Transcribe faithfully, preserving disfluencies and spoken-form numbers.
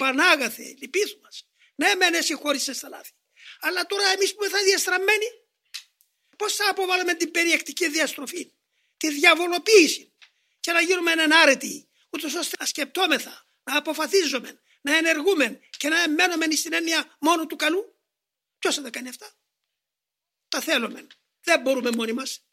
Πανάγαθε, λυπήθου μας. Ναι, μεν εσύ χώρισες τα λάθη. Αλλά τώρα εμείς που θα διαστραμμένοι, πώς θα αποβάλουμε την περιεκτική διαστροφή, τη διαβολοποίηση και να γίνουμε ενάρετοι, ούτως ώστε να σκεπτόμεθα, να αποφασίζουμε, να ενεργούμε και να μένουμε στην έννοια μόνο του καλού. Ποιος θα τα κάνει αυτά? Τα θέλουμε. Δεν μπορούμε μόνοι μας.